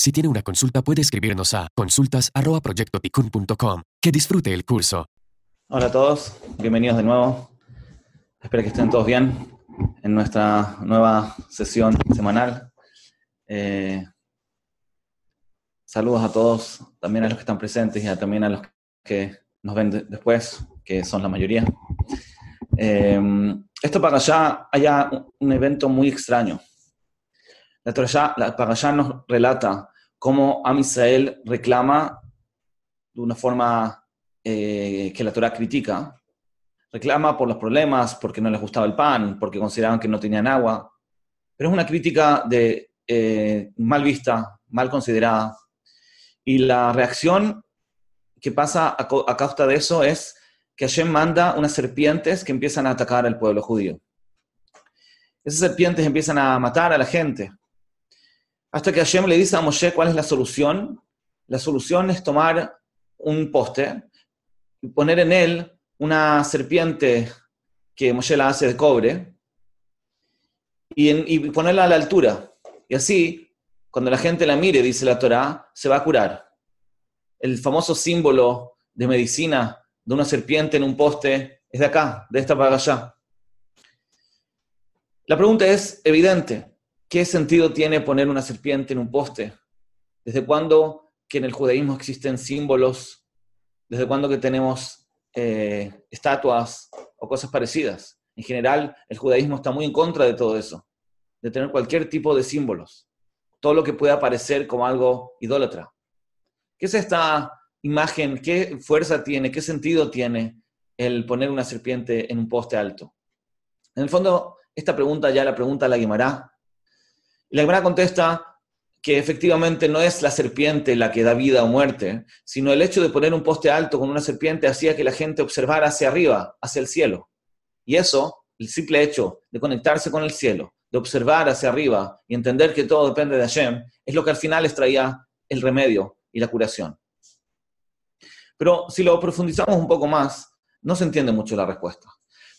Si tiene una consulta puede escribirnos a consultas@proyectotikkun.com. Que disfrute el curso. Hola a todos, bienvenidos de nuevo. Espero que estén todos bien en nuestra nueva sesión semanal. Saludos a todos, también a los que están presentes y también a los que nos ven después, que son la mayoría. Esto para allá haya un evento muy extraño. La Parashá nos relata cómo Am Israel reclama, de una forma que la Torah critica, reclama por los problemas, porque no les gustaba el pan, porque consideraban que no tenían agua, pero es una crítica de mal vista, mal considerada, y la reacción que pasa a causa de eso es que Hashem manda unas serpientes que empiezan a atacar al pueblo judío. Esas serpientes empiezan a matar a la gente. Hasta que Hashem le dice a Moshe cuál es la solución. La solución es tomar un poste y poner en él una serpiente que Moshe la hace de cobre y ponerla a la altura. Y así, cuando la gente la mire, dice la Torá, se va a curar. El famoso símbolo de medicina de una serpiente en un poste es de acá, de esta para allá. La pregunta es evidente. ¿Qué sentido tiene poner una serpiente en un poste? ¿Desde cuándo que en el judaísmo existen símbolos? ¿Desde cuándo que tenemos estatuas o cosas parecidas? En general, el judaísmo está muy en contra de todo eso, de tener cualquier tipo de símbolos. Todo lo que pueda parecer como algo idólatra. ¿Qué es esta imagen? ¿Qué fuerza tiene? ¿Qué sentido tiene el poner una serpiente en un poste alto? En el fondo, esta pregunta ya la pregunta la Aymara. Y la Aymara contesta que efectivamente no es la serpiente la que da vida o muerte, sino el hecho de poner un poste alto con una serpiente hacía que la gente observara hacia arriba, hacia el cielo. Y eso, el simple hecho de conectarse con el cielo, de observar hacia arriba y entender que todo depende de Hashem, es lo que al final les traía el remedio y la curación. Pero si lo profundizamos un poco más, no se entiende mucho la respuesta.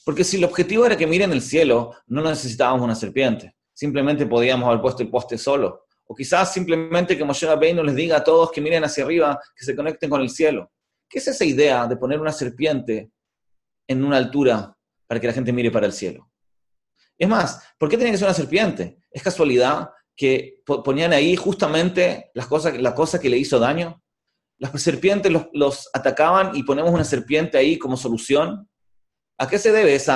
Porque si el objetivo era que miren el cielo, no necesitábamos una serpiente. Simplemente podíamos haber puesto el poste solo. O quizás simplemente que Moshe Rabbeinu les diga a todos que miren hacia arriba, que se conecten con el cielo. ¿Qué es esa idea de poner una serpiente en una altura para que la gente mire para el cielo? Es más, ¿por qué tenía que ser una serpiente? ¿Es casualidad que ponían ahí justamente la cosa que le hizo daño? Las serpientes los atacaban y ponemos una serpiente ahí como solución. ¿A qué se debe ese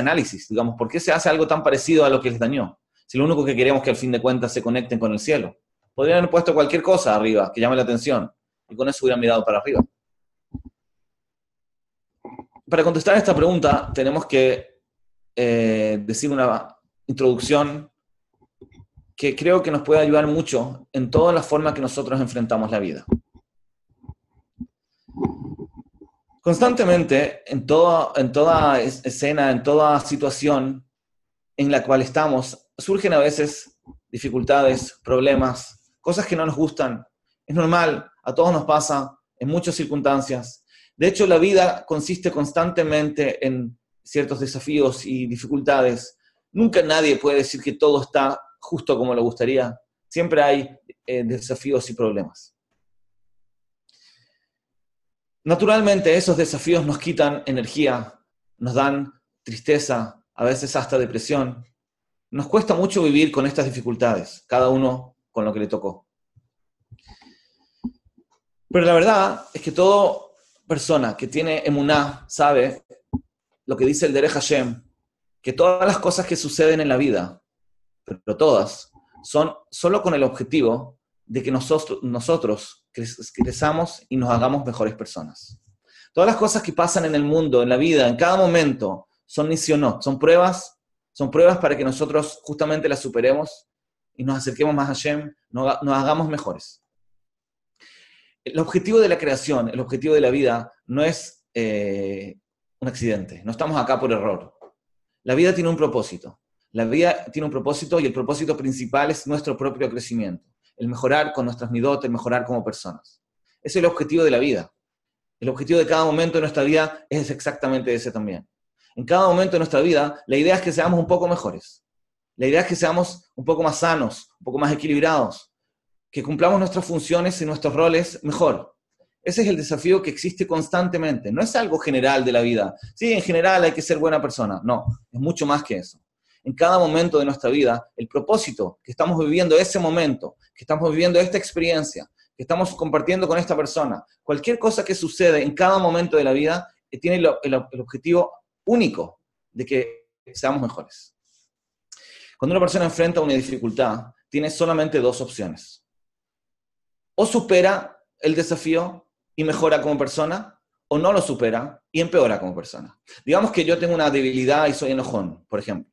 análisis, digamos, ¿por qué se hace algo tan parecido a lo que les dañó? Si lo único que queremos es que al fin de cuentas se conecten con el cielo. Podrían haber puesto cualquier cosa arriba que llame la atención y con eso hubieran mirado para arriba. Para contestar esta pregunta tenemos que decir una introducción que creo que nos puede ayudar mucho en toda la forma que nosotros enfrentamos la vida. Constantemente, en toda escena, en toda situación en la cual estamos, surgen a veces dificultades, problemas, cosas que no nos gustan. Es normal, a todos nos pasa, en muchas circunstancias. De hecho, la vida consiste constantemente en ciertos desafíos y dificultades. Nunca nadie puede decir que todo está justo como le gustaría. Siempre hay desafíos y problemas. Naturalmente, esos desafíos nos quitan energía, nos dan tristeza, a veces hasta depresión. Nos cuesta mucho vivir con estas dificultades, cada uno con lo que le tocó. Pero la verdad es que toda persona que tiene emuná sabe lo que dice el Derej Hashem, que todas las cosas que suceden en la vida, pero todas, son solo con el objetivo de que nosotros crezamos y nos hagamos mejores personas. Todas las cosas que pasan en el mundo, en la vida, en cada momento, son nisyonot, son pruebas para que nosotros justamente las superemos y nos acerquemos más a Hashem, nos hagamos mejores. El objetivo de la creación, el objetivo de la vida, no es un accidente, no estamos acá por error. La vida tiene un propósito. La vida tiene un propósito y el propósito principal es nuestro propio crecimiento. El mejorar con nuestras midot, el mejorar como personas. Ese es el objetivo de la vida. El objetivo de cada momento de nuestra vida es exactamente ese también. En cada momento de nuestra vida, la idea es que seamos un poco mejores. La idea es que seamos un poco más sanos, un poco más equilibrados, que cumplamos nuestras funciones y nuestros roles mejor. Ese es el desafío que existe constantemente. No es algo general de la vida. Sí, en general hay que ser buena persona. No, es mucho más que eso. En cada momento de nuestra vida, el propósito que estamos viviendo ese momento, que estamos viviendo esta experiencia, que estamos compartiendo con esta persona, cualquier cosa que sucede en cada momento de la vida, tiene el objetivo único de que seamos mejores. Cuando una persona enfrenta una dificultad, tiene solamente dos opciones. O supera el desafío y mejora como persona, o no lo supera y empeora como persona. Digamos que yo tengo una debilidad y soy enojón, por ejemplo.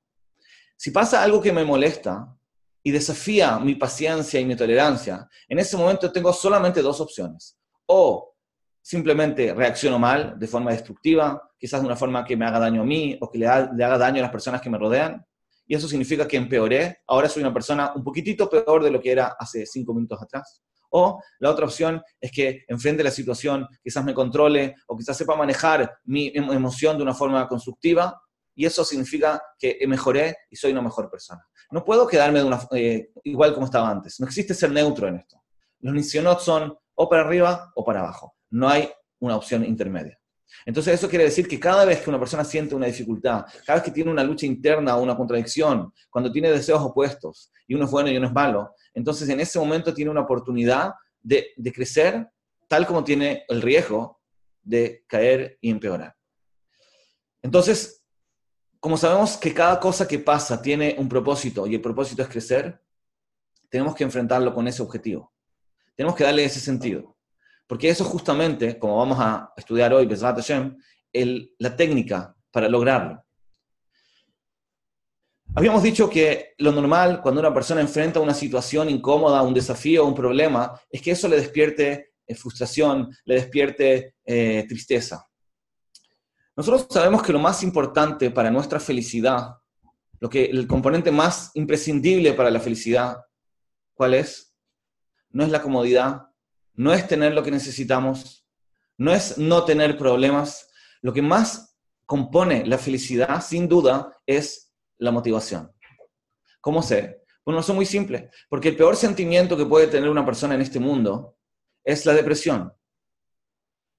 Si pasa algo que me molesta y desafía mi paciencia y mi tolerancia, en ese momento tengo solamente dos opciones. O simplemente reacciono mal, de forma destructiva, quizás de una forma que me haga daño a mí o que le haga daño a las personas que me rodean. Y eso significa que empeoré, ahora soy una persona un poquitito peor de lo que era hace 5 minutos atrás. O la otra opción es que enfrente la situación, quizás me controle o quizás sepa manejar mi emoción de una forma constructiva, y eso significa que mejoré y soy una mejor persona. No puedo quedarme de igual como estaba antes. No existe ser neutro en esto. Los nisyonot son o para arriba o para abajo. No hay una opción intermedia. Entonces eso quiere decir que cada vez que una persona siente una dificultad, cada vez que tiene una lucha interna o una contradicción, cuando tiene deseos opuestos, y uno es bueno y uno es malo, entonces en ese momento tiene una oportunidad de crecer, tal como tiene el riesgo de caer y empeorar. Entonces, como sabemos que cada cosa que pasa tiene un propósito, y el propósito es crecer, tenemos que enfrentarlo con ese objetivo. Tenemos que darle ese sentido. Porque eso justamente, como vamos a estudiar hoy, Bezrat Hashem, la técnica para lograrlo. Habíamos dicho que lo normal, cuando una persona enfrenta una situación incómoda, un desafío, un problema, es que eso le despierte frustración, le despierte tristeza. Nosotros sabemos que lo más importante para nuestra felicidad, el componente más imprescindible para la felicidad, ¿cuál es? No es la comodidad, no es tener lo que necesitamos, no es no tener problemas. Lo que más compone la felicidad, sin duda, es la motivación. ¿Cómo sé? Bueno, eso es muy simple. Porque el peor sentimiento que puede tener una persona en este mundo es la depresión.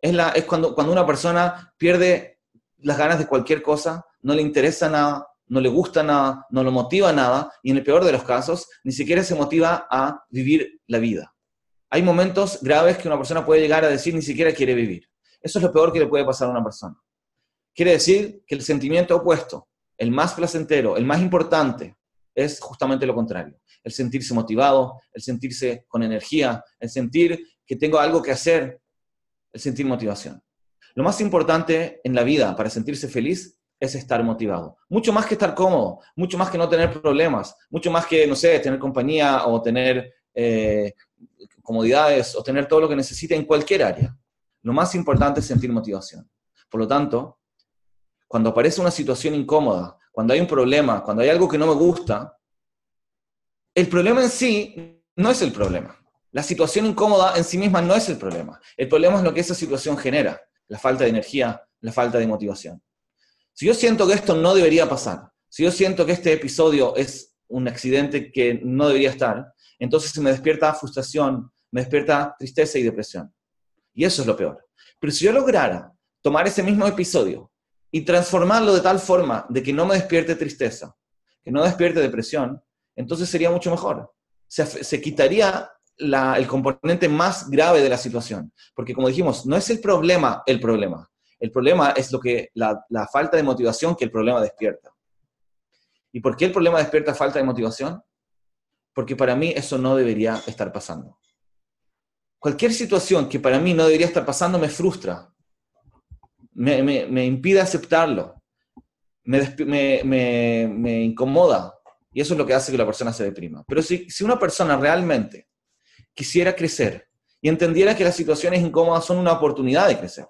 Es cuando una persona pierde las ganas de cualquier cosa, no le interesa nada, no le gusta nada, no lo motiva nada, y en el peor de los casos, ni siquiera se motiva a vivir la vida. Hay momentos graves que una persona puede llegar a decir ni siquiera quiere vivir. Eso es lo peor que le puede pasar a una persona. Quiere decir que el sentimiento opuesto, el más placentero, el más importante, es justamente lo contrario. El sentirse motivado, el sentirse con energía, el sentir que tengo algo que hacer, el sentir motivación. Lo más importante en la vida para sentirse feliz es estar motivado. Mucho más que estar cómodo, mucho más que no tener problemas, mucho más que, no sé, tener compañía o tener comodidades o tener todo lo que necesite en cualquier área. Lo más importante es sentir motivación. Por lo tanto, cuando aparece una situación incómoda, cuando hay un problema, cuando hay algo que no me gusta, el problema en sí no es el problema. La situación incómoda en sí misma no es el problema. El problema es lo que esa situación genera, la falta de energía, la falta de motivación. Si yo siento que esto no debería pasar, si yo siento que este episodio es un accidente que no debería estar, entonces me despierta frustración, me despierta tristeza y depresión. Y eso es lo peor. Pero si yo lograra tomar ese mismo episodio y transformarlo de tal forma de que no me despierte tristeza, que no despierte depresión, entonces sería mucho mejor. Se quitaría el componente más grave de la situación. Porque como dijimos, no es el problema el problema. El problema es la falta de motivación que el problema despierta. ¿Y por qué el problema despierta falta de motivación? Porque para mí eso no debería estar pasando. Cualquier situación que para mí no debería estar pasando me frustra. Me impide aceptarlo, me incomoda, y eso es lo que hace que la persona se deprima. Pero si una persona realmente quisiera crecer y entendiera que las situaciones incómodas son una oportunidad de crecer,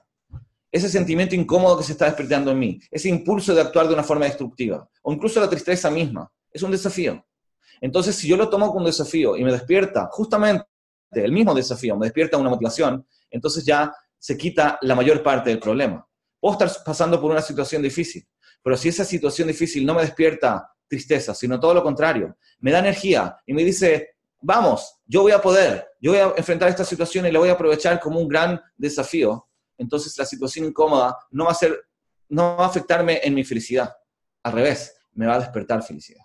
ese sentimiento incómodo que se está despertando en mí, ese impulso de actuar de una forma destructiva, o incluso la tristeza misma, es un desafío. Entonces, si yo lo tomo como un desafío y me despierta justamente el mismo desafío, me despierta una motivación, entonces ya se quita la mayor parte del problema. Puedo estar pasando por una situación difícil, pero si esa situación difícil no me despierta tristeza, sino todo lo contrario, me da energía y me dice, vamos, yo voy a poder, yo voy a enfrentar esta situación y la voy a aprovechar como un gran desafío, entonces la situación incómoda no va a afectarme en mi felicidad. Al revés, me va a despertar felicidad.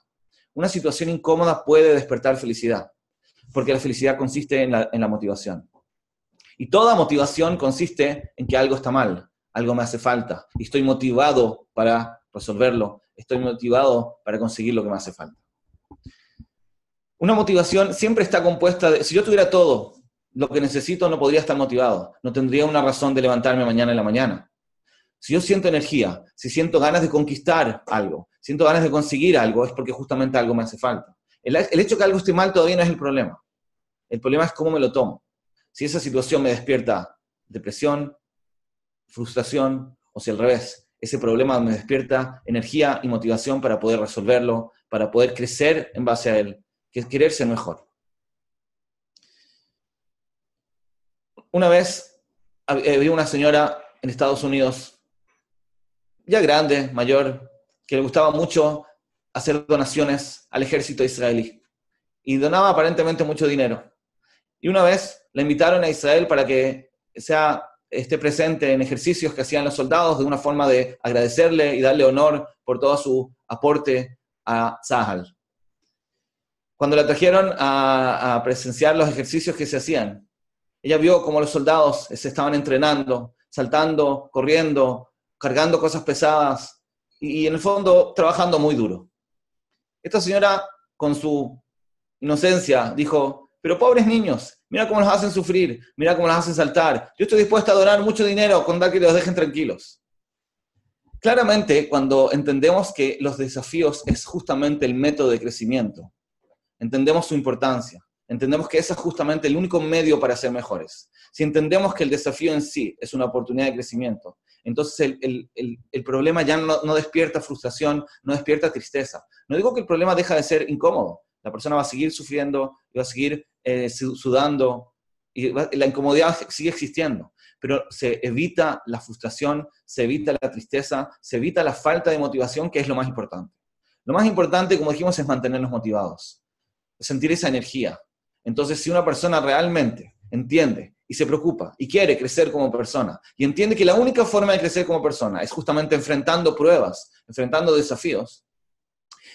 Una situación incómoda puede despertar felicidad, porque la felicidad consiste en la motivación. Y toda motivación consiste en que algo está mal, algo me hace falta, y estoy motivado para resolverlo, estoy motivado para conseguir lo que me hace falta. Una motivación siempre está compuesta de, si yo tuviera todo lo que necesito, no podría estar motivado, no tendría una razón de levantarme mañana en la mañana. Si yo siento energía, si siento ganas de conquistar algo, siento ganas de conseguir algo, es porque justamente algo me hace falta. El hecho que algo esté mal todavía no es el problema. El problema es cómo me lo tomo. Si esa situación me despierta depresión, frustración, o si al revés, ese problema me despierta energía y motivación para poder resolverlo, para poder crecer en base a él, que es querer ser mejor. Una vez vi una señora en Estados Unidos, ya grande, mayor, que le gustaba mucho hacer donaciones al ejército israelí. Y donaba aparentemente mucho dinero. Y una vez la invitaron a Israel para que esté presente en ejercicios que hacían los soldados de una forma de agradecerle y darle honor por todo su aporte a Zahal. Cuando la trajeron a presenciar los ejercicios que se hacían, ella vio cómo los soldados se estaban entrenando, saltando, corriendo, cargando cosas pesadas, y en el fondo trabajando muy duro. Esta señora, con su inocencia, dijo, pero pobres niños, mira cómo los hacen sufrir, mira cómo los hacen saltar, yo estoy dispuesta a donar mucho dinero con tal que los dejen tranquilos. Claramente, cuando entendemos que los desafíos es justamente el método de crecimiento, entendemos su importancia, entendemos que ese es justamente el único medio para ser mejores. Si entendemos que el desafío en sí es una oportunidad de crecimiento, entonces el problema ya no despierta frustración, no despierta tristeza. No digo que el problema deja de ser incómodo. La persona va a seguir sufriendo, va a seguir sudando, y la incomodidad sigue existiendo. Pero se evita la frustración, se evita la tristeza, se evita la falta de motivación, que es lo más importante. Lo más importante, como dijimos, es mantenernos motivados, sentir esa energía. Entonces, si una persona realmente entiende y se preocupa y quiere crecer como persona y entiende que la única forma de crecer como persona es justamente enfrentando pruebas, enfrentando desafíos,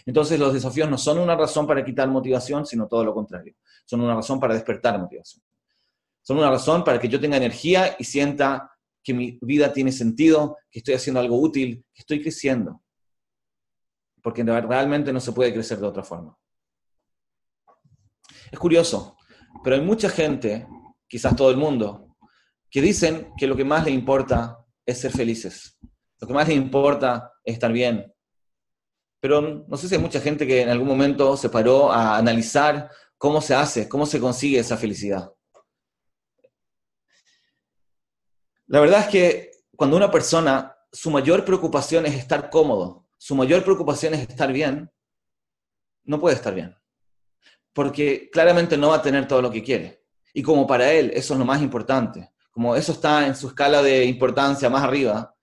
entonces los desafíos no son una razón para quitar motivación, sino todo lo contrario. Son una razón para despertar motivación. Son una razón para que yo tenga energía y sienta que mi vida tiene sentido, que estoy haciendo algo útil, que estoy creciendo. Porque realmente no se puede crecer de otra forma. Es curioso, pero hay mucha gente, quizás todo el mundo, que dicen que lo que más les importa es ser felices. Lo que más les importa es estar bien. Pero no sé si hay mucha gente que en algún momento se paró a analizar cómo se hace, cómo se consigue esa felicidad. La verdad es que cuando una persona, su mayor preocupación es estar cómodo, su mayor preocupación es estar bien, no puede estar bien. Porque claramente no va a tener todo lo que quiere. Y como para él eso es lo más importante, como eso está en su escala de importancia más arriba,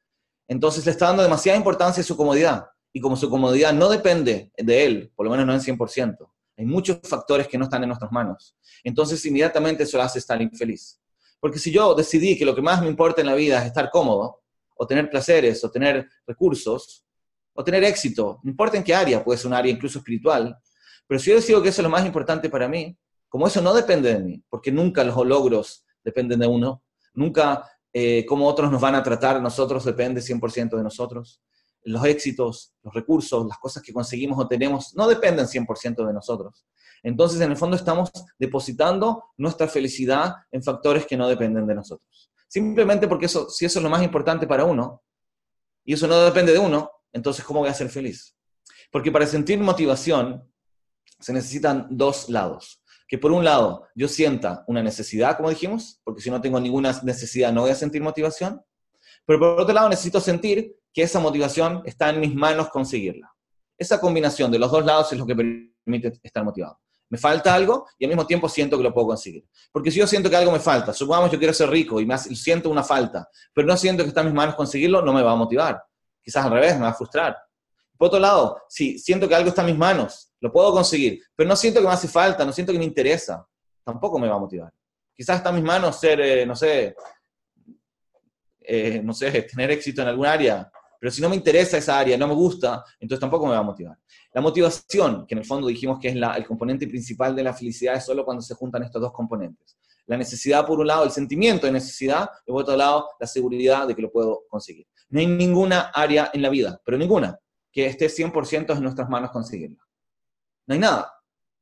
entonces le está dando demasiada importancia a su comodidad. Y como su comodidad no depende de él, por lo menos no en 100%, hay muchos factores que no están en nuestras manos. Entonces inmediatamente eso lo hace estar infeliz. Porque si yo decidí que lo que más me importa en la vida es estar cómodo, o tener placeres, o tener recursos, o tener éxito, no importa en qué área, puede ser un área incluso espiritual, pero si yo decido que eso es lo más importante para mí, como eso no depende de mí, porque nunca los logros dependen de uno, nunca cómo otros nos van a tratar, nosotros depende 100% de nosotros, los éxitos, los recursos, las cosas que conseguimos o tenemos, no dependen 100% de nosotros. Entonces, en el fondo estamos depositando nuestra felicidad en factores que no dependen de nosotros. Simplemente porque eso, si eso es lo más importante para uno, y eso no depende de uno, entonces ¿cómo voy a ser feliz? Porque para sentir motivación, se necesitan dos lados. Que por un lado yo sienta una necesidad, como dijimos, porque si no tengo ninguna necesidad no voy a sentir motivación. Pero por otro lado necesito sentir que esa motivación está en mis manos conseguirla. Esa combinación de los dos lados es lo que permite estar motivado. me falta algo y al mismo tiempo siento que lo puedo conseguir. Porque si yo siento que algo me falta, supongamos yo quiero ser rico y siento una falta, pero no siento que está en mis manos conseguirlo, no me va a motivar. Quizás al revés, me va a frustrar. Por otro lado, si siento que algo está en mis manos, lo puedo conseguir, pero no siento que me hace falta, no siento que me interesa, tampoco me va a motivar. Quizás está en mis manos ser, tener éxito en algún área, pero si no me interesa esa área, no me gusta, entonces tampoco me va a motivar. La motivación, que en el fondo dijimos que es el componente principal de la felicidad, es solo cuando se juntan estos dos componentes. La necesidad, por un lado, el sentimiento de necesidad, y por otro lado, la seguridad de que lo puedo conseguir. No hay ninguna área en la vida, pero ninguna, que esté 100% en nuestras manos conseguirla. No hay nada.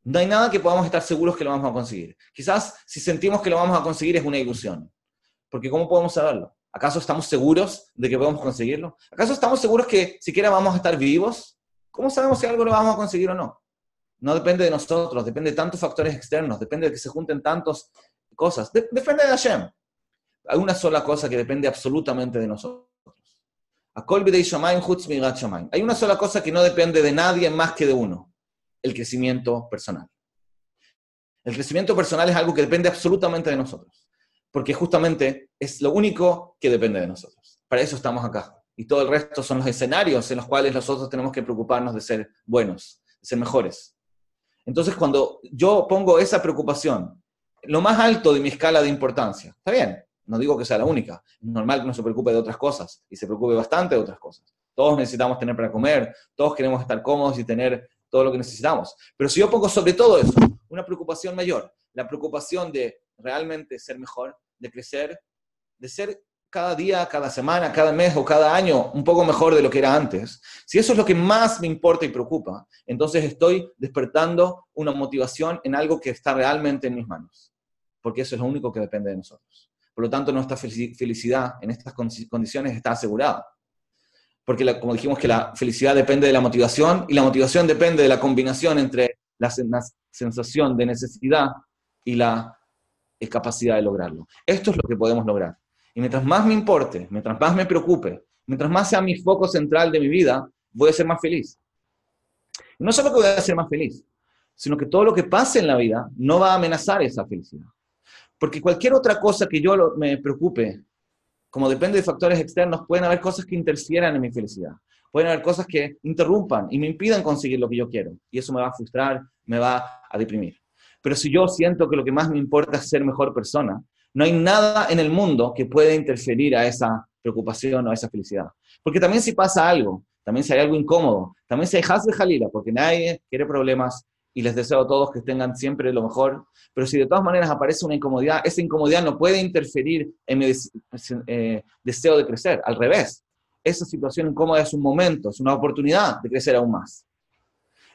No hay nada que podamos estar seguros que lo vamos a conseguir. Quizás si sentimos que lo vamos a conseguir es una ilusión. Porque ¿cómo podemos saberlo? ¿Acaso estamos seguros de que podemos conseguirlo? ¿Acaso estamos seguros que siquiera vamos a estar vivos? ¿Cómo sabemos si algo lo vamos a conseguir o no? No depende de nosotros, depende de tantos factores externos, depende de que se junten tantas cosas. Depende de Hashem. Hay una sola cosa que depende absolutamente de nosotros. Hay una sola cosa que no depende de nadie más que de uno. El crecimiento personal. El crecimiento personal es algo que depende absolutamente de nosotros. Porque justamente es lo único que depende de nosotros. Para eso estamos acá. Y todo el resto son los escenarios en los cuales nosotros tenemos que preocuparnos de ser buenos, de ser mejores. Entonces, cuando yo pongo esa preocupación, lo más alto de mi escala de importancia, está bien, no digo que sea la única, es normal que uno se preocupe de otras cosas, y se preocupe bastante de otras cosas. Todos necesitamos tener para comer, todos queremos estar cómodos y tener todo lo que necesitamos. Pero si yo pongo sobre todo eso, una preocupación mayor, la preocupación de realmente ser mejor, de crecer, de ser cada día, cada semana, cada mes o cada año un poco mejor de lo que era antes, si eso es lo que más me importa y preocupa, entonces estoy despertando una motivación en algo que está realmente en mis manos, porque eso es lo único que depende de nosotros. Por lo tanto, nuestra felicidad en estas condiciones está asegurada, porque como dijimos que la felicidad depende de la motivación, y la motivación depende de la combinación entre la sensación de necesidad y la capacidad de lograrlo. Esto es lo que podemos lograr. Y mientras más me importe, mientras más me preocupe, mientras más sea mi foco central de mi vida, voy a ser más feliz. Y no solo que voy a ser más feliz, sino que todo lo que pase en la vida no va a amenazar esa felicidad. Porque cualquier otra cosa que yo me preocupe, como depende de factores externos, pueden haber cosas que interfieran en mi felicidad. Pueden haber cosas que interrumpan y me impidan conseguir lo que yo quiero. Y eso me va a frustrar, me va a deprimir. Pero si yo siento que lo que más me importa es ser mejor persona, no hay nada en el mundo que pueda interferir a esa preocupación o a esa felicidad. Porque también si pasa algo, también si hay algo incómodo, también si hay has de jalila, porque nadie quiere problemas y les deseo a todos que tengan siempre lo mejor, pero si de todas maneras aparece una incomodidad, esa incomodidad no puede interferir en mi deseo de crecer. Al revés, esa situación incómoda es un momento, es una oportunidad de crecer aún más.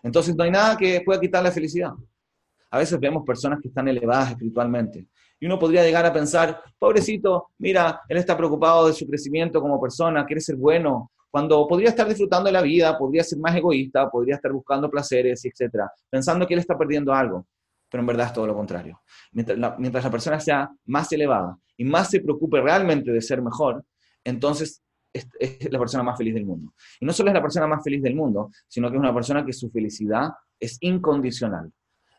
Entonces no hay nada que pueda quitar la felicidad. A veces vemos personas que están elevadas espiritualmente, y uno podría llegar a pensar, pobrecito, mira, él está preocupado de su crecimiento como persona, quiere ser bueno, cuando podría estar disfrutando de la vida, podría ser más egoísta, podría estar buscando placeres, etc., pensando que él está perdiendo algo, pero en verdad es todo lo contrario. Mientras la persona sea más elevada y más se preocupe realmente de ser mejor, entonces es la persona más feliz del mundo. Y no solo es la persona más feliz del mundo, sino que es una persona que su felicidad es incondicional.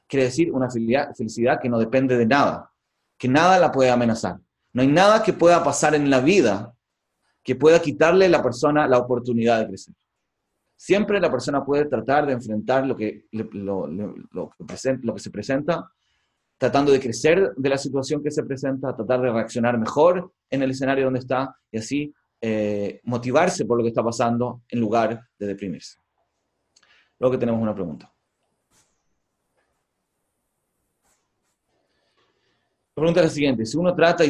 Quiere decir una felicidad que no depende de nada, que nada la puede amenazar. No hay nada que pueda pasar en la vida que pueda quitarle a la persona la oportunidad de crecer. Siempre la persona puede tratar de enfrentar lo que se presenta, tratando de crecer de la situación que se presenta, tratar de reaccionar mejor en el escenario donde está, y así motivarse por lo que está pasando en lugar de deprimirse. Luego que tenemos una pregunta. La pregunta es la siguiente: si uno trata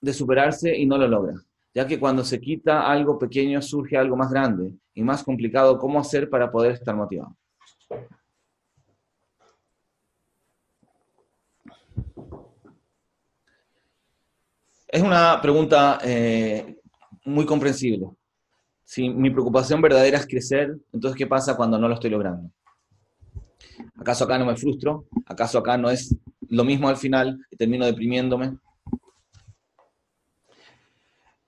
de superarse y no lo logra, ya que cuando se quita algo pequeño surge algo más grande y más complicado, ¿cómo hacer para poder estar motivado? Es una pregunta muy comprensible. Si mi preocupación verdadera es crecer, entonces ¿qué pasa cuando no lo estoy logrando? ¿Acaso acá no me frustro? ¿Acaso acá no es lo mismo al final y termino deprimiéndome?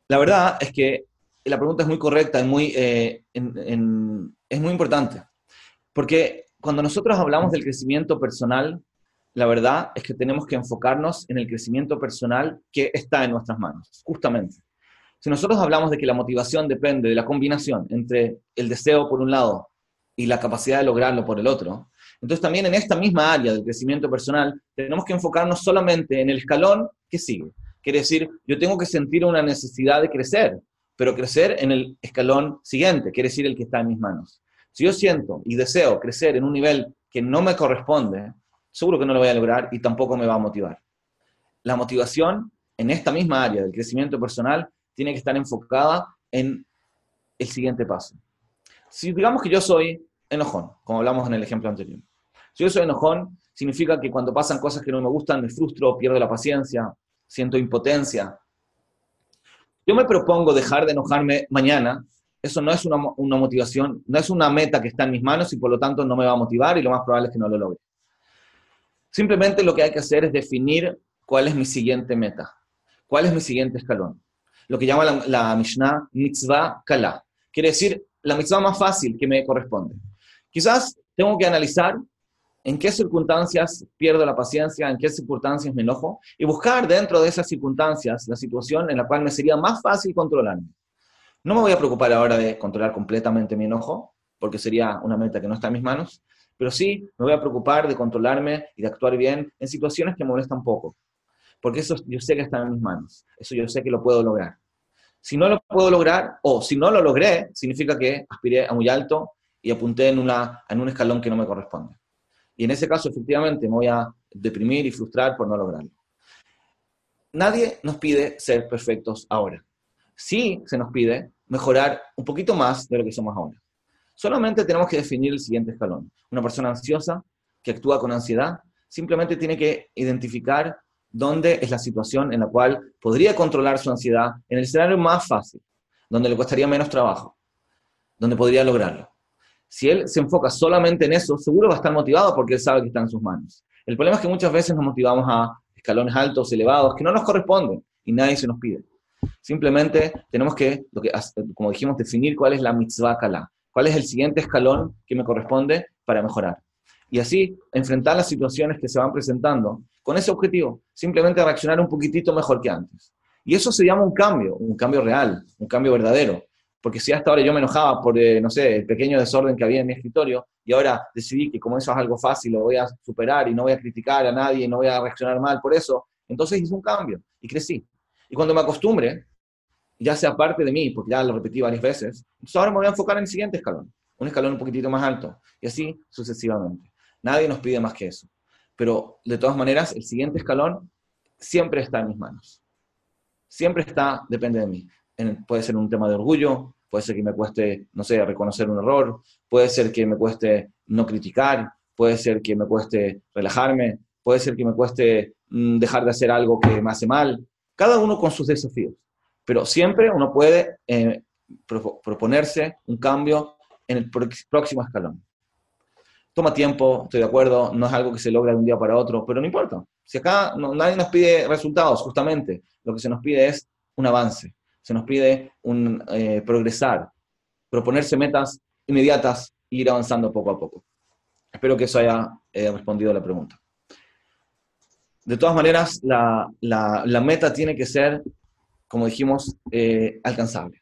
La verdad es que la pregunta es muy correcta y es muy importante. Porque Cuando nosotros hablamos del crecimiento personal, la verdad es que tenemos que enfocarnos en el crecimiento personal que está en nuestras manos, justamente. Si nosotros hablamos de que la motivación depende de la combinación entre el deseo por un lado y la capacidad de lograrlo por el otro, entonces también en esta misma área del crecimiento personal tenemos que enfocarnos solamente en el escalón que sigue. Quiere decir, yo tengo que sentir una necesidad de crecer, pero crecer en el escalón siguiente, quiere decir el que está en mis manos. Si yo siento y deseo crecer en un nivel que no me corresponde, seguro que no lo voy a lograr y tampoco me va a motivar. La motivación en esta misma área del crecimiento personal tiene que estar enfocada en el siguiente paso. Si digamos que yo soy enojón, como hablamos en el ejemplo anterior. Si yo soy enojón, significa que cuando pasan cosas que no me gustan, me frustro, pierdo la paciencia, siento impotencia. Yo me propongo dejar de enojarme mañana. Eso no es una motivación, no es una meta que está en mis manos y por lo tanto no me va a motivar y lo más probable es que no lo logre. Simplemente lo que hay que hacer es definir cuál es mi siguiente meta, cuál es mi siguiente escalón. Lo que llama la Mishnah Mitzvah kalah. Quiere decir, la mitzvah más fácil que me corresponde. Quizás tengo que analizar en qué circunstancias pierdo la paciencia, en qué circunstancias me enojo, y buscar dentro de esas circunstancias la situación en la cual me sería más fácil controlarme. No me voy a preocupar ahora de controlar completamente mi enojo, porque sería una meta que no está en mis manos, pero sí me voy a preocupar de controlarme y de actuar bien en situaciones que me molestan poco, porque eso yo sé que está en mis manos, eso yo sé que lo puedo lograr. Si no lo puedo lograr, o si no lo logré, significa que aspiré a muy alto y apunté en un escalón que no me corresponde. Y en ese caso, efectivamente, me voy a deprimir y frustrar por no lograrlo. Nadie nos pide ser perfectos ahora. Sí se nos pide mejorar un poquito más de lo que somos ahora. Solamente tenemos que definir el siguiente escalón. Una persona ansiosa, que actúa con ansiedad, simplemente tiene que identificar dónde es la situación en la cual podría controlar su ansiedad en el escenario más fácil, donde le costaría menos trabajo, donde podría lograrlo. Si él se enfoca solamente en eso, seguro va a estar motivado porque él sabe que está en sus manos. El problema es que muchas veces nos motivamos a escalones altos, elevados, que no nos corresponden y nadie se nos pide. Simplemente tenemos que, como dijimos, definir cuál es la mitzvah kalah, cuál es el siguiente escalón que me corresponde para mejorar. Y así enfrentar las situaciones que se van presentando con ese objetivo, simplemente reaccionar un poquitito mejor que antes. Y eso se llama un cambio real, un cambio verdadero. Porque si hasta ahora yo me enojaba por, no sé, el pequeño desorden que había en mi escritorio, y ahora decidí que como eso es algo fácil, lo voy a superar y no voy a criticar a nadie, y no voy a reaccionar mal por eso, entonces hice un cambio y crecí. Y cuando me acostumbre, ya sea parte de mí, porque ya lo repetí varias veces, entonces ahora me voy a enfocar en el siguiente escalón, un escalón un poquitito más alto, y así sucesivamente. Nadie nos pide más que eso. Pero, de todas maneras, el siguiente escalón siempre está en mis manos. Siempre está, depende de mí. Puede ser un tema de orgullo, puede ser que me cueste, no sé, reconocer un error, puede ser que me cueste no criticar, puede ser que me cueste relajarme, puede ser que me cueste dejar de hacer algo que me hace mal. Cada uno con sus desafíos. Pero siempre uno puede proponerse un cambio en el próximo escalón. Toma tiempo, estoy de acuerdo, no es algo que se logra de un día para otro, pero no importa. Si acá nadie nos pide resultados, justamente, lo que se nos pide es un avance, se nos pide un progresar, proponerse metas inmediatas e ir avanzando poco a poco. Espero que eso haya respondido a la pregunta. De todas maneras, la meta tiene que ser, como dijimos, alcanzable.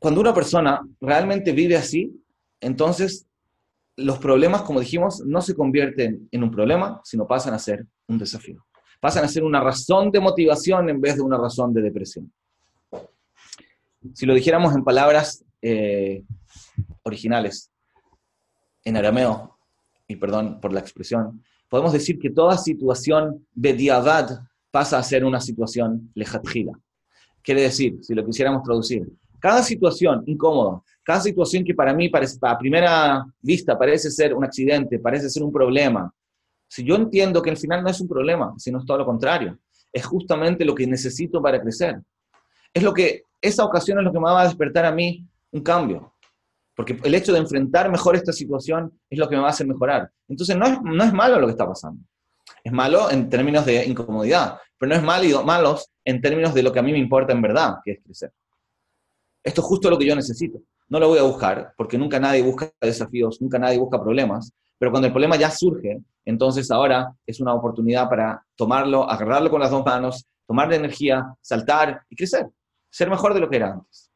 Cuando una persona realmente vive así, entonces los problemas, como dijimos, no se convierten en un problema, sino pasan a ser un desafío. Pasan a ser una razón de motivación en vez de una razón de depresión. Si lo dijéramos en palabras originales, en arameo, y perdón por la expresión, podemos decir que toda situación bediavad pasa a ser una situación lejatjila. Quiere decir, si lo quisiéramos traducir, cada situación incómoda, cada situación que para mí, a primera vista, parece ser un accidente, parece ser un problema, si yo entiendo que al final no es un problema, sino es todo lo contrario, es justamente lo que necesito para crecer. Esa ocasión es lo que me va a despertar a mí un cambio. Porque el hecho de enfrentar mejor esta situación es lo que me va a hacer mejorar. Entonces no es malo lo que está pasando. Es malo en términos de incomodidad, pero no es malo en términos de lo que a mí me importa en verdad, que es crecer. Esto es justo lo que yo necesito. no lo voy a buscar, porque nunca nadie busca desafíos, nunca nadie busca problemas, pero cuando el problema ya surge, entonces ahora es una oportunidad para tomarlo, agarrarlo con las dos manos, tomar la energía, saltar y crecer, ser mejor de lo que era antes.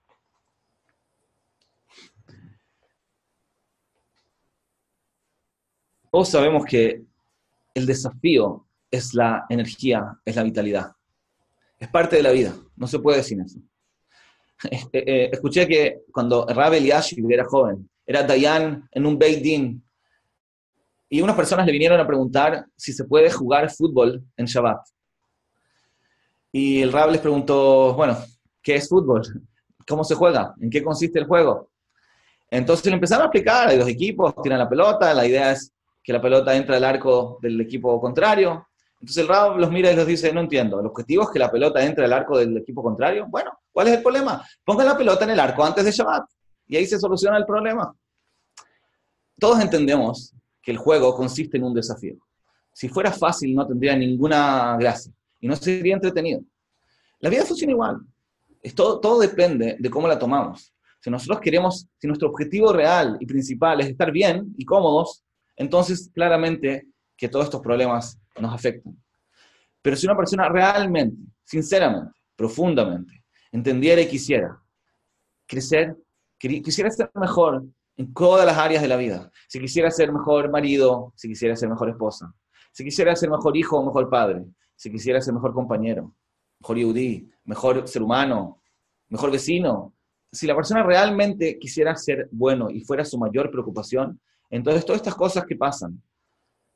Todos sabemos que el desafío es la energía, es la vitalidad. Es parte de la vida, no se puede sin eso. Escuché que cuando Ravel y Ash era joven, era Dayan en un Beijing, y unas personas le vinieron a preguntar si se puede jugar fútbol en Shabbat. Y el Rab les preguntó, bueno, ¿qué es fútbol? ¿Cómo se juega? ¿En qué consiste el juego? Entonces le empezaron a explicar, hay dos equipos, tiran la pelota, la idea es que la pelota entra al arco del equipo contrario. Entonces el Rab los mira y los dice, no entiendo, ¿el objetivo es que la pelota entre al arco del equipo contrario? Bueno, ¿cuál es el problema? Pongan la pelota en el arco antes de Shabbat, y ahí se soluciona el problema. Todos entendemos que el juego consiste en un desafío. Si fuera fácil no tendría ninguna gracia, y no sería entretenido. La vida funciona igual. Todo depende de cómo la tomamos. Si nosotros queremos, si nuestro objetivo real y principal es estar bien y cómodos, entonces claramente que todos estos problemas nos afectan. Pero si una persona realmente, sinceramente, profundamente, entendiera y quisiera crecer, quisiera ser mejor en todas las áreas de la vida, si quisiera ser mejor marido, si quisiera ser mejor esposa, si quisiera ser mejor hijo o mejor padre, si quisiera ser mejor compañero, mejor yudí, mejor ser humano, mejor vecino, si la persona realmente quisiera ser bueno y fuera su mayor preocupación, entonces todas estas cosas que pasan,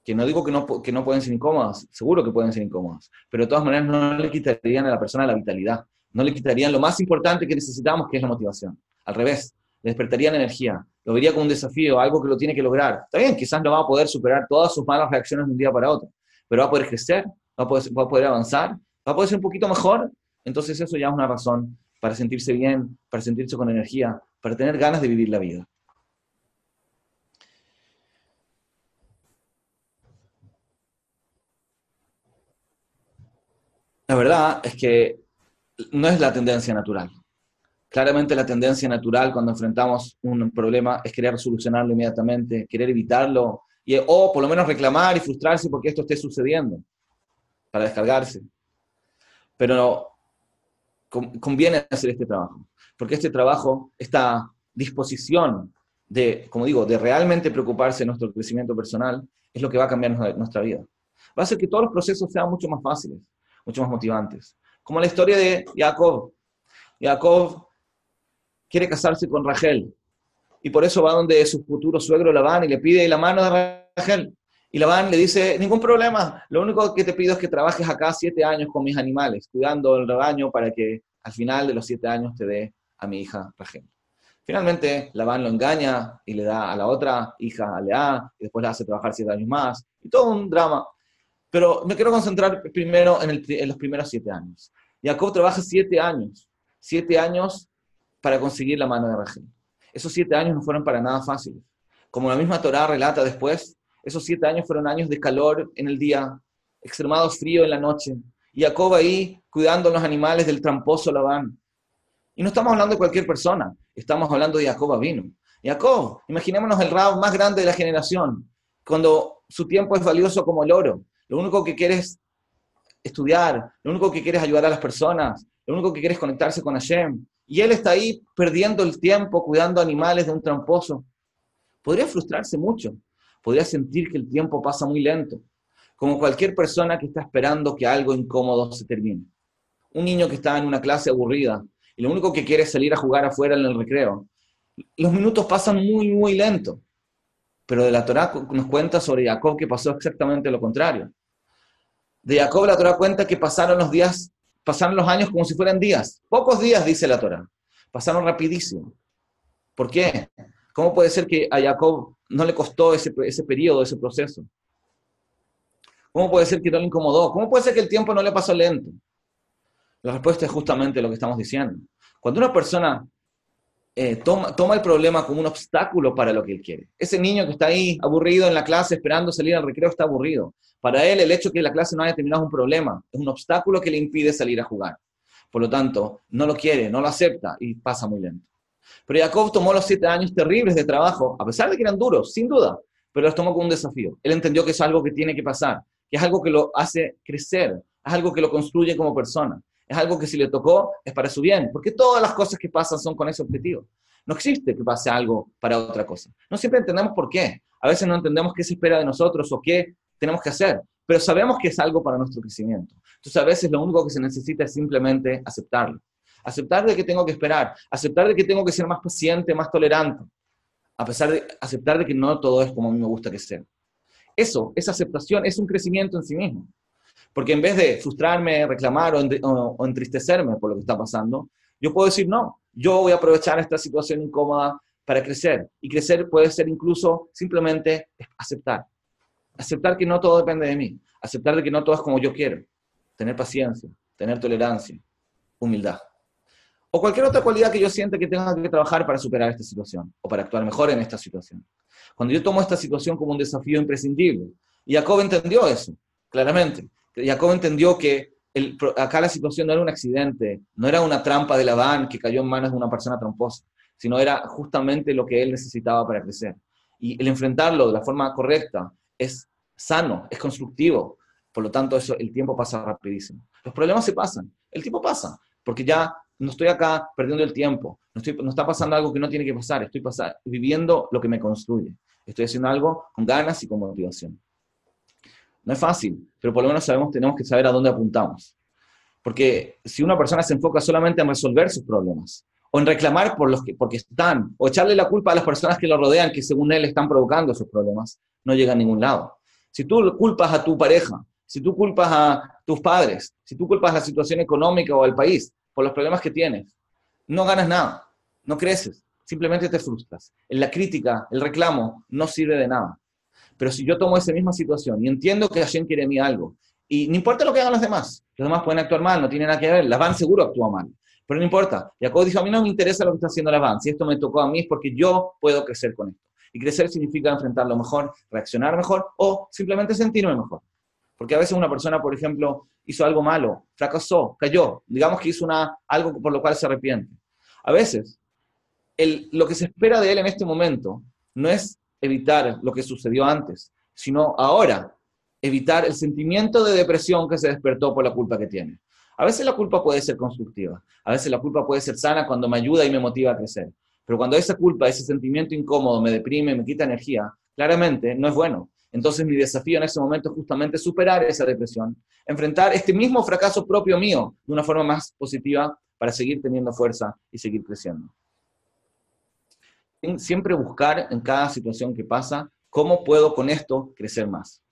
que no digo que no pueden ser incómodas, seguro que pueden ser incómodas, pero de todas maneras no le quitarían a la persona la vitalidad, no le quitarían lo más importante que necesitamos, que es la motivación. Al revés, le despertarían energía, lo vería como un desafío, algo que lo tiene que lograr. Está bien, quizás no va a poder superar todas sus malas reacciones de un día para otro, pero va a poder crecer, va a poder avanzar, va a poder ser un poquito mejor, entonces eso ya es una razón para sentirse bien, para sentirse con energía, para tener ganas de vivir la vida. La verdad es que no es la tendencia natural. Claramente la tendencia natural cuando enfrentamos un problema es querer solucionarlo inmediatamente, querer evitarlo, o por lo menos reclamar y frustrarse porque esto esté sucediendo, para descargarse. Pero conviene hacer este trabajo, porque este trabajo, esta disposición de, como digo, de realmente preocuparse de nuestro crecimiento personal, es lo que va a cambiar nuestra vida. Va a hacer que todos los procesos sean mucho más fáciles, mucho más motivantes. Como la historia de Jacob. Jacob quiere casarse con Rachel, y por eso va donde su futuro suegro Laván y le pide la mano de Rachel. Y Labán le dice, ningún problema, lo único que te pido es que trabajes acá 7 años con mis animales, cuidando el rebaño para que al final de los 7 años te dé a mi hija Rachel. Finalmente, Labán lo engaña y le da a la otra hija, a Lea, y después la hace trabajar 7 años más, y todo un drama. Pero me quiero concentrar primero en los primeros 7 años. Jacob trabaja 7 años, 7 años para conseguir la mano de Rachel. Esos 7 años no fueron para nada fáciles. Como la misma Torah relata después, esos 7 años fueron años de calor en el día, extremado frío en la noche. Y Jacob ahí cuidando a los animales del tramposo Labán. Y no estamos hablando de cualquier persona, estamos hablando de Jacob Avinu. Jacob, imaginémonos el rab más grande de la generación, cuando su tiempo es valioso como el oro. Lo único que quiere es estudiar, lo único que quiere es ayudar a las personas, lo único que quiere es conectarse con Hashem. Y él está ahí perdiendo el tiempo cuidando animales de un tramposo. Podría frustrarse mucho. Podría sentir que el tiempo pasa muy lento, como cualquier persona que está esperando que algo incómodo se termine. Un niño que está en una clase aburrida, y lo único que quiere es salir a jugar afuera en el recreo. Los minutos pasan muy, muy lento. Pero de la Torah nos cuenta sobre Jacob que pasó exactamente lo contrario. De Jacob la Torah cuenta que pasaron los años como si fueran días. Pocos días, dice la Torah. Pasaron rapidísimo. ¿Por qué? ¿Cómo puede ser que a Jacob no le costó ese periodo, ese proceso? ¿Cómo puede ser que no le incomodó? ¿Cómo puede ser que el tiempo no le pasó lento? La respuesta es justamente lo que estamos diciendo. Cuando una persona toma el problema como un obstáculo para lo que él quiere. Ese niño que está ahí aburrido en la clase esperando salir al recreo está aburrido. Para él el hecho de que la clase no haya terminado es un problema, es un obstáculo que le impide salir a jugar. Por lo tanto, no lo quiere, no lo acepta y pasa muy lento. Pero Jacob tomó los 7 años terribles de trabajo, a pesar de que eran duros, sin duda, pero los tomó como un desafío. Él entendió que es algo que tiene que pasar, que es algo que lo hace crecer, es algo que lo construye como persona, es algo que si le tocó es para su bien, porque todas las cosas que pasan son con ese objetivo. No existe que pase algo para otra cosa. No siempre entendemos por qué. A veces no entendemos qué se espera de nosotros o qué tenemos que hacer, pero sabemos que es algo para nuestro crecimiento. Entonces a veces lo único que se necesita es simplemente aceptarlo. Aceptar de que tengo que esperar, aceptar de que tengo que ser más paciente, más tolerante, aceptar de que no todo es como a mí me gusta que sea. Eso, esa aceptación es un crecimiento en sí mismo. Porque en vez de frustrarme, reclamar o entristecerme por lo que está pasando, yo puedo decir no, yo voy a aprovechar esta situación incómoda para crecer. Y crecer puede ser incluso simplemente aceptar. Aceptar que no todo depende de mí, aceptar de que no todo es como yo quiero. Tener paciencia, tener tolerancia, humildad. O cualquier otra cualidad que yo sienta que tenga que trabajar para superar esta situación, o para actuar mejor en esta situación. Cuando yo tomo esta situación como un desafío imprescindible, y Jacob entendió eso, claramente. Jacob entendió que acá la situación no era un accidente, no era una trampa de Labán que cayó en manos de una persona tramposa, sino era justamente lo que él necesitaba para crecer. Y el enfrentarlo de la forma correcta es sano, es constructivo, por lo tanto eso, el tiempo pasa rapidísimo. Los problemas se pasan, el tiempo pasa, porque ya no estoy acá perdiendo el tiempo, no está pasando algo que no tiene que pasar, estoy viviendo lo que me construye. Estoy haciendo algo con ganas y con motivación. No es fácil, pero por lo menos tenemos que saber a dónde apuntamos. Porque si una persona se enfoca solamente en resolver sus problemas, o en reclamar porque están, o echarle la culpa a las personas que lo rodean, que según él están provocando esos problemas, no llega a ningún lado. Si tú culpas a tu pareja, si tú culpas a tus padres, si tú culpas la situación económica o al país, por los problemas que tienes, no ganas nada, no creces, simplemente te frustras. La crítica, el reclamo, no sirve de nada. Pero si yo tomo esa misma situación y entiendo que Hashem quiere de mí algo, y no importa lo que hagan los demás pueden actuar mal, no tiene nada que ver, Laván seguro actúa mal, pero no importa. Jacob dijo, a mí no me interesa lo que está haciendo Laván, si esto me tocó a mí es porque yo puedo crecer con esto. Y crecer significa enfrentarlo mejor, reaccionar mejor, o simplemente sentirme mejor. Porque a veces una persona, por ejemplo, hizo algo malo, fracasó, cayó, digamos que hizo algo por lo cual se arrepiente. A veces, lo que se espera de él en este momento no es evitar lo que sucedió antes, sino ahora, evitar el sentimiento de depresión que se despertó por la culpa que tiene. A veces la culpa puede ser constructiva, a veces la culpa puede ser sana cuando me ayuda y me motiva a crecer. Pero cuando esa culpa, ese sentimiento incómodo me deprime, me quita energía, claramente no es bueno. Entonces mi desafío en ese momento es justamente superar esa depresión, enfrentar este mismo fracaso propio mío de una forma más positiva para seguir teniendo fuerza y seguir creciendo. Siempre buscar en cada situación que pasa, ¿cómo puedo con esto crecer más?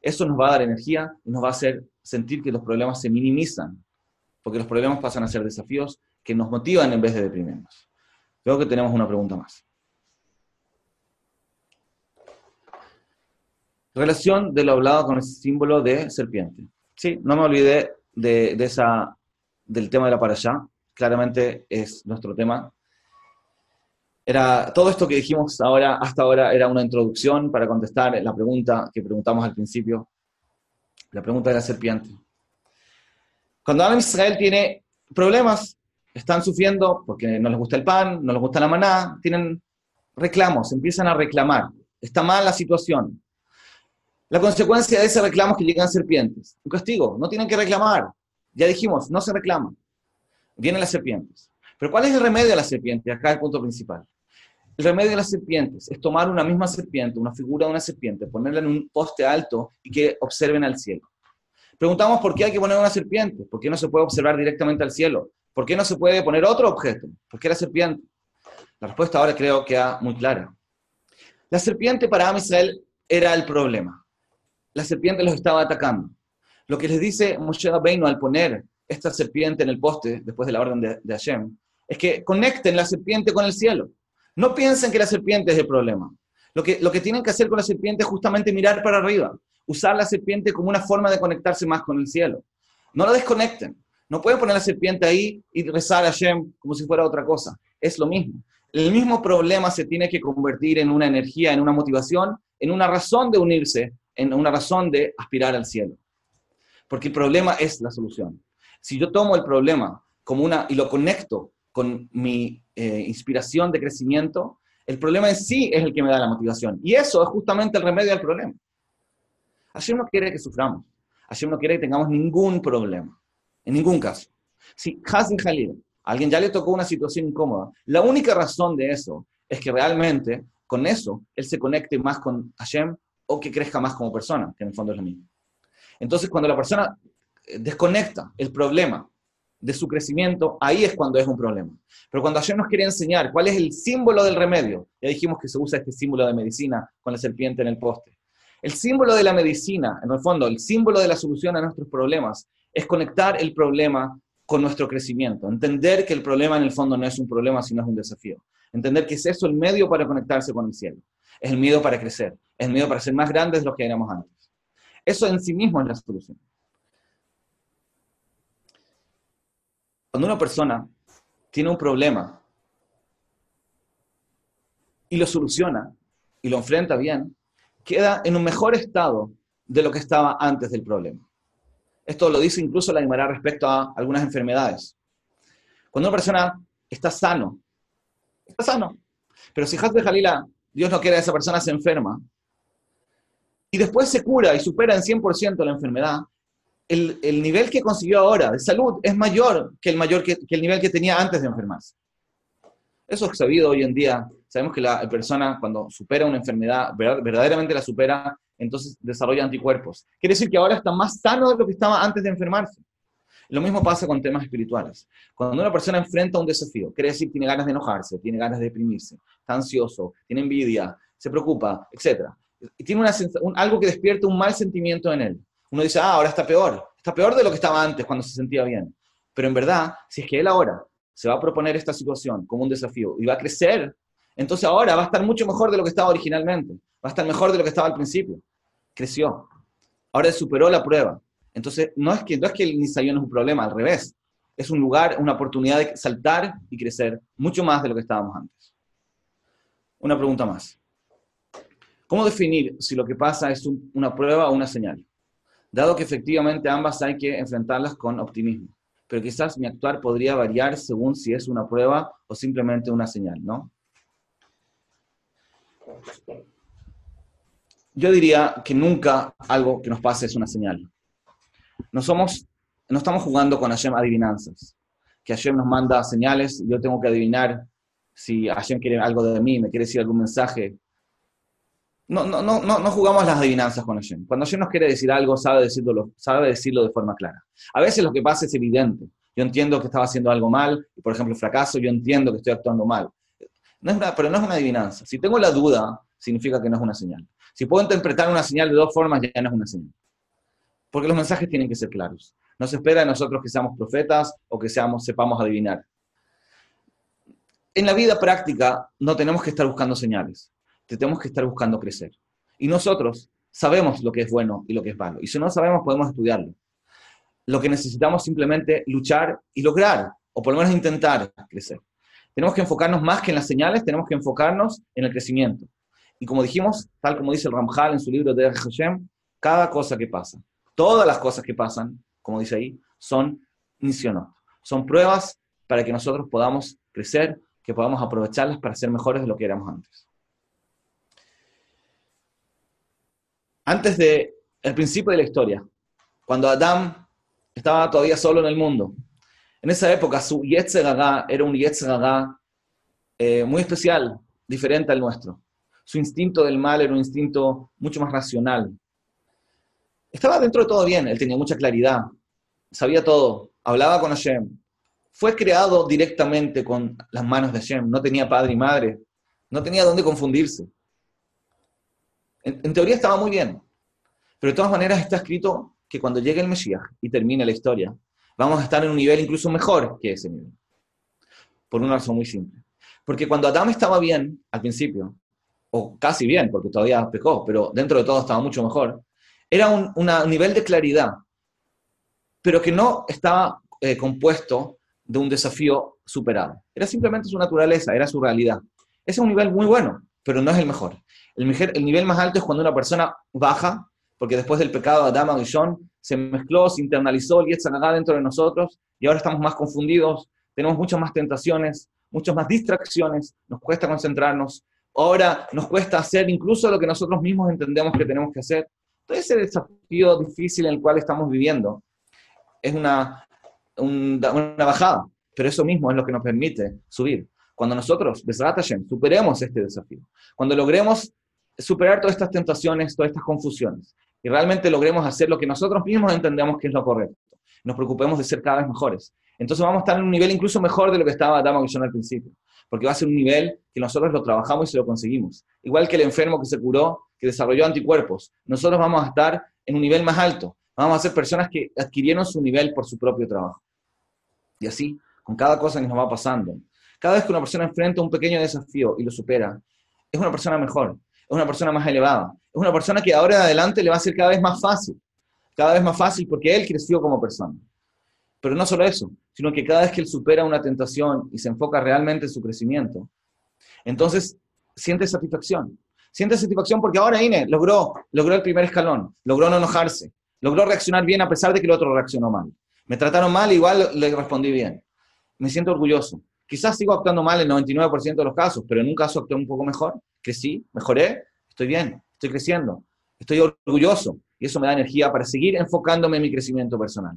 Eso nos va a dar energía y nos va a hacer sentir que los problemas se minimizan, porque los problemas pasan a ser desafíos que nos motivan en vez de deprimirnos. Creo que tenemos una pregunta más. Relación de lo hablado con el símbolo de serpiente. Sí, no me olvidé del tema de la parashá. Claramente es nuestro tema. Todo esto que dijimos hasta ahora era una introducción para contestar la pregunta que preguntamos al principio. La pregunta de la serpiente. Cuando Am Israel tiene problemas, están sufriendo porque no les gusta el pan, no les gusta la maná, tienen reclamos, empiezan a reclamar. Está mal la situación. La consecuencia de ese reclamo es que llegan serpientes. Un castigo, no tienen que reclamar. Ya dijimos, no se reclama. Vienen las serpientes. Pero ¿cuál es el remedio a las serpientes? Acá el punto principal. El remedio de las serpientes es tomar una misma serpiente, una figura de una serpiente, ponerla en un poste alto y que observen al cielo. Preguntamos por qué hay que poner una serpiente, por qué no se puede observar directamente al cielo, por qué no se puede poner otro objeto, por qué la serpiente. La respuesta ahora creo que queda muy clara. La serpiente para Am Israel era el problema. La serpiente los estaba atacando. Lo que les dice Moshe Rabbeinu al poner esta serpiente en el poste, después de la orden de Hashem, es que conecten la serpiente con el cielo. No piensen que la serpiente es el problema. Lo que tienen que hacer con la serpiente es justamente mirar para arriba, usar la serpiente como una forma de conectarse más con el cielo. No la desconecten. No pueden poner la serpiente ahí y rezar a Hashem como si fuera otra cosa. Es lo mismo. El mismo problema se tiene que convertir en una energía, en una motivación, en una razón de unirse, en una razón de aspirar al cielo. Porque el problema es la solución. Si yo tomo el problema y lo conecto con mi inspiración, de crecimiento, el problema en sí es el que me da la motivación. Y eso es justamente el remedio al problema. Hashem no quiere que suframos. Hashem no quiere que tengamos ningún problema. En ningún caso. Si Hasin Jalil, a alguien ya le tocó una situación incómoda, la única razón de eso es que realmente, con eso, él se conecte más con Hashem o que crezca más como persona, que en el fondo es lo mismo. Entonces, cuando la persona desconecta el problema de su crecimiento, ahí es cuando es un problema. Pero cuando Hashem nos quiere enseñar cuál es el símbolo del remedio, ya dijimos que se usa este símbolo de medicina con la serpiente en el poste. El símbolo de la medicina, en el fondo, el símbolo de la solución a nuestros problemas, es conectar el problema con nuestro crecimiento. Entender que el problema en el fondo no es un problema, sino es un desafío. Entender que es eso el medio para conectarse con el cielo. Es el medio para crecer. Es el medio para ser más grandes de los que éramos antes. Eso en sí mismo es la solución. Cuando una persona tiene un problema y lo soluciona y lo enfrenta bien, queda en un mejor estado de lo que estaba antes del problema. Esto lo dice incluso la Aymara respecto a algunas enfermedades. Cuando una persona está sano, pero si Hashem Jalila, Dios no quiere, esa persona se enferma, y después se cura y supera en 100% la enfermedad, el nivel que consiguió ahora de salud es mayor que el nivel que tenía antes de enfermarse. Eso es sabido hoy en día. Sabemos que la persona cuando supera una enfermedad, verdaderamente la supera, entonces desarrolla anticuerpos. Quiere decir que ahora está más sano de lo que estaba antes de enfermarse. Lo mismo pasa con temas espirituales. Cuando una persona enfrenta un desafío, quiere decir que tiene ganas de enojarse, tiene ganas de deprimirse, está ansioso, tiene envidia, se preocupa, etc. Y tiene algo que despierta un mal sentimiento en él. Uno dice, ahora está peor de lo que estaba antes cuando se sentía bien. Pero en verdad, si es que él ahora se va a proponer esta situación como un desafío y va a crecer, entonces ahora va a estar mucho mejor de lo que estaba originalmente, va a estar mejor de lo que estaba al principio. Creció, ahora superó la prueba. Entonces no es que el nisyonot es un problema, al revés, es un lugar, una oportunidad de saltar y crecer mucho más de lo que estábamos antes. Una pregunta más. ¿Cómo definir si lo que pasa es una prueba o una señal? Dado que efectivamente ambas hay que enfrentarlas con optimismo. Pero quizás mi actuar podría variar según si es una prueba o simplemente una señal, ¿no? Yo diría que nunca algo que nos pase es una señal. No estamos jugando con Hashem adivinanzas, que Hashem nos manda señales, yo tengo que adivinar si Hashem quiere algo de mí, me quiere decir algún mensaje. No jugamos las adivinanzas con Hashem. Cuando Hashem nos quiere decir algo, sabe decirlo de forma clara. A veces lo que pasa es evidente. Yo entiendo que estaba haciendo algo mal, por ejemplo, fracaso, yo entiendo que estoy actuando mal. Pero no es una adivinanza. Si tengo la duda, significa que no es una señal. Si puedo interpretar una señal de dos formas, ya no es una señal. Porque los mensajes tienen que ser claros. No se espera de nosotros que seamos profetas o que sepamos adivinar. En la vida práctica no tenemos que estar buscando señales. Tenemos que estar buscando crecer. Y nosotros sabemos lo que es bueno y lo que es malo. Y si no sabemos, podemos estudiarlo. Lo que necesitamos simplemente luchar y lograr, o por lo menos intentar crecer. Tenemos que enfocarnos más que en las señales, tenemos que enfocarnos en el crecimiento. Y como dijimos, tal como dice el Ramjal en su libro Derej Hashem, cada cosa que pasa, todas las cosas que pasan, como dice ahí, son nisyonot. Son pruebas para que nosotros podamos crecer, que podamos aprovecharlas para ser mejores de lo que éramos antes. Antes del principio de la historia, cuando Adán estaba todavía solo en el mundo, en esa época su yetze gaga era un yetze gaga muy especial, diferente al nuestro. Su instinto del mal era un instinto mucho más racional. Estaba dentro de todo bien, él tenía mucha claridad, sabía todo, hablaba con Hashem. Fue creado directamente con las manos de Hashem, no tenía padre y madre, no tenía dónde confundirse. En teoría estaba muy bien, pero de todas maneras está escrito que cuando llegue el Mesías y termine la historia, vamos a estar en un nivel incluso mejor que ese nivel. Por una razón muy simple. Porque cuando Adán estaba bien al principio, o casi bien, porque todavía pecó, pero dentro de todo estaba mucho mejor, era un nivel de claridad, pero que no estaba compuesto de un desafío superado. Era simplemente su naturaleza, era su realidad. Ese es un nivel muy bueno, pero no es el mejor. El nivel más alto es cuando una persona baja, porque después del pecado de Adán y John se mezcló, se internalizó el yetze gaga dentro de nosotros, y ahora estamos más confundidos, tenemos muchas más tentaciones, muchas más distracciones, nos cuesta concentrarnos, ahora nos cuesta hacer incluso lo que nosotros mismos entendemos que tenemos que hacer. Todo ese desafío difícil en el cual estamos viviendo es una bajada, pero eso mismo es lo que nos permite subir. Cuando nosotros, Derej Hashem, superemos este desafío, cuando logremos superar todas estas tentaciones, todas estas confusiones, y realmente logremos hacer lo que nosotros mismos entendemos que es lo correcto, nos preocupemos de ser cada vez mejores, entonces vamos a estar en un nivel incluso mejor de lo que estaba Adán y Eva al principio, porque va a ser un nivel que nosotros lo trabajamos y se lo conseguimos. Igual que el enfermo que se curó, que desarrolló anticuerpos, nosotros vamos a estar en un nivel más alto, vamos a ser personas que adquirieron su nivel por su propio trabajo. Y así, con cada cosa que nos va pasando, cada vez que una persona enfrenta un pequeño desafío y lo supera, es una persona mejor, es una persona más elevada, es una persona que ahora en adelante le va a ser cada vez más fácil porque él creció como persona. Pero no solo eso, sino que cada vez que él supera una tentación y se enfoca realmente en su crecimiento, entonces siente satisfacción porque ahora Ine logró el primer escalón, logró no enojarse, logró reaccionar bien a pesar de que el otro reaccionó mal. Me trataron mal, igual le respondí bien. Me siento orgulloso. Quizás sigo actuando mal en el 99% de los casos, pero en un caso actué un poco mejor, crecí, mejoré, estoy bien, estoy creciendo, estoy orgulloso. Y eso me da energía para seguir enfocándome en mi crecimiento personal.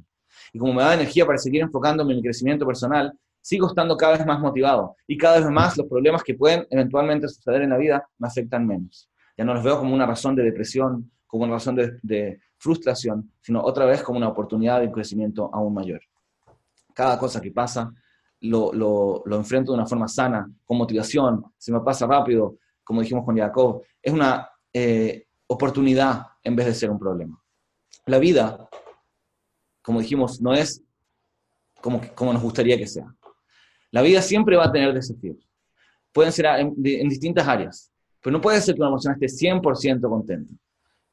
Y como me da energía para seguir enfocándome en mi crecimiento personal, sigo estando cada vez más motivado. Y cada vez más los problemas que pueden eventualmente suceder en la vida me afectan menos. Ya no los veo como una razón de depresión, como una razón de frustración, sino otra vez como una oportunidad de crecimiento aún mayor. Cada cosa que pasa lo enfrento de una forma sana, con motivación, se me pasa rápido, como dijimos con Jacob. Es una oportunidad en vez de ser un problema. La vida, como dijimos, no es como nos gustaría que sea. La vida siempre va a tener desafíos. Pueden ser en distintas áreas, pero no puede ser que una persona esté 100% contenta,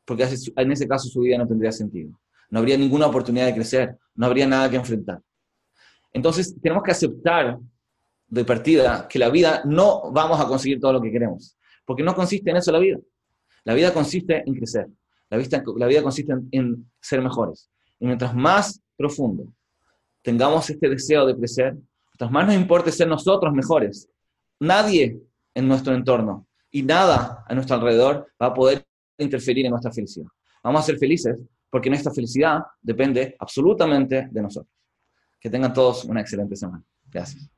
porque en ese caso su vida no tendría sentido. No habría ninguna oportunidad de crecer, no habría nada que enfrentar. Entonces tenemos que aceptar de partida que la vida no vamos a conseguir todo lo que queremos, porque no consiste en eso la vida. La vida consiste en crecer, la vida consiste en ser mejores. Y mientras más profundo tengamos este deseo de crecer, mientras más nos importe ser nosotros mejores, nadie en nuestro entorno y nada a nuestro alrededor va a poder interferir en nuestra felicidad. Vamos a ser felices porque nuestra felicidad depende absolutamente de nosotros. Que tengan todos una excelente semana. Gracias.